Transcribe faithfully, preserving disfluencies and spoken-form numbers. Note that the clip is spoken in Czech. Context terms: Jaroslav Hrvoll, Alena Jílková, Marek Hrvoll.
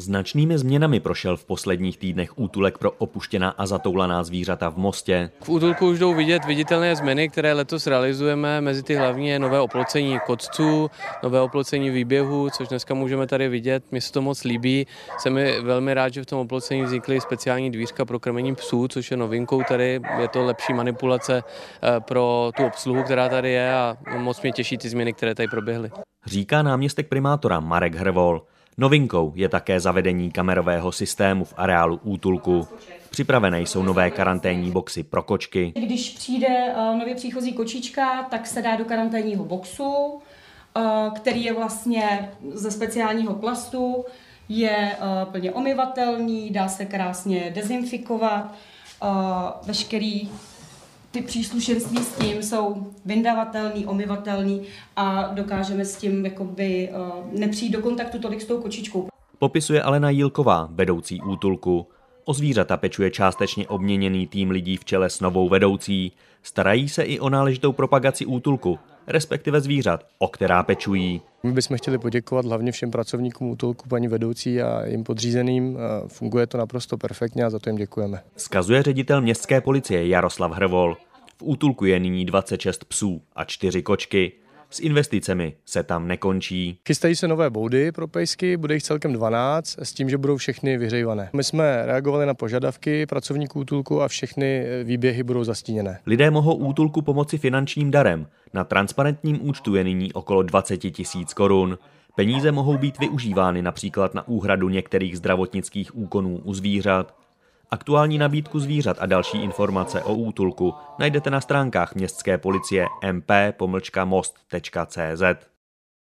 Značnými změnami prošel v posledních týdnech útulek pro opuštěná a zatoulaná zvířata v Mostě. V útulku už jdou vidět viditelné změny, které letos realizujeme. Mezi ty hlavní je nové oplocení kotců, nové oplocení výběhu, což dneska můžeme tady vidět. Mně se to moc líbí. Jsem velmi rád, že v tom oplocení vznikly speciální dvířka pro krmení psů, což je novinkou tady. Je to lepší manipulace pro tu obsluhu, která tady je, a moc mě těší ty změny, které tady proběhly. Říká náměstek primátora Marek Hrvoll. Novinkou je také zavedení kamerového systému v areálu útulku. Připravené jsou nové karanténní boxy pro kočky. Když přijde nově příchozí kočička, tak se dá do karanténního boxu, který je vlastně ze speciálního plastu, je plně omyvatelný, dá se krásně dezinfikovat, veškerý ty příslušenství s tím jsou vyndavatelný, omyvatelný a dokážeme s tím jakoby nepřijít do kontaktu tolik s tou kočičkou. Popisuje Alena Jílková, vedoucí útulku. O zvířata pečuje částečně obměněný tým lidí v čele s novou vedoucí. Starají se i o náležitou propagaci útulku, respektive zvířat, o která pečují. My bychom chtěli poděkovat hlavně všem pracovníkům útulku, paní vedoucí a jim podřízeným. Funguje to naprosto perfektně a za to jim děkujeme. Skazuje ředitel městské policie Jaroslav Hrvoll. V útulku je nyní dvacet šest psů a čtyři kočky. S investicemi se tam nekončí. Chystají se nové boudy pro pejsky, bude jich celkem dvanáct, s tím, že budou všechny vyhřejvané. My jsme reagovali na požadavky pracovníků útulku a všechny výběhy budou zastíněné. Lidé mohou útulku pomoci finančním darem. Na transparentním účtu je nyní okolo dvacet tisíc korun. Peníze mohou být využívány například na úhradu některých zdravotnických úkonů u zvířat. Aktuální nabídku zvířat a další informace o útulku najdete na stránkách městské policie m p pomlčka most tečka cé zet.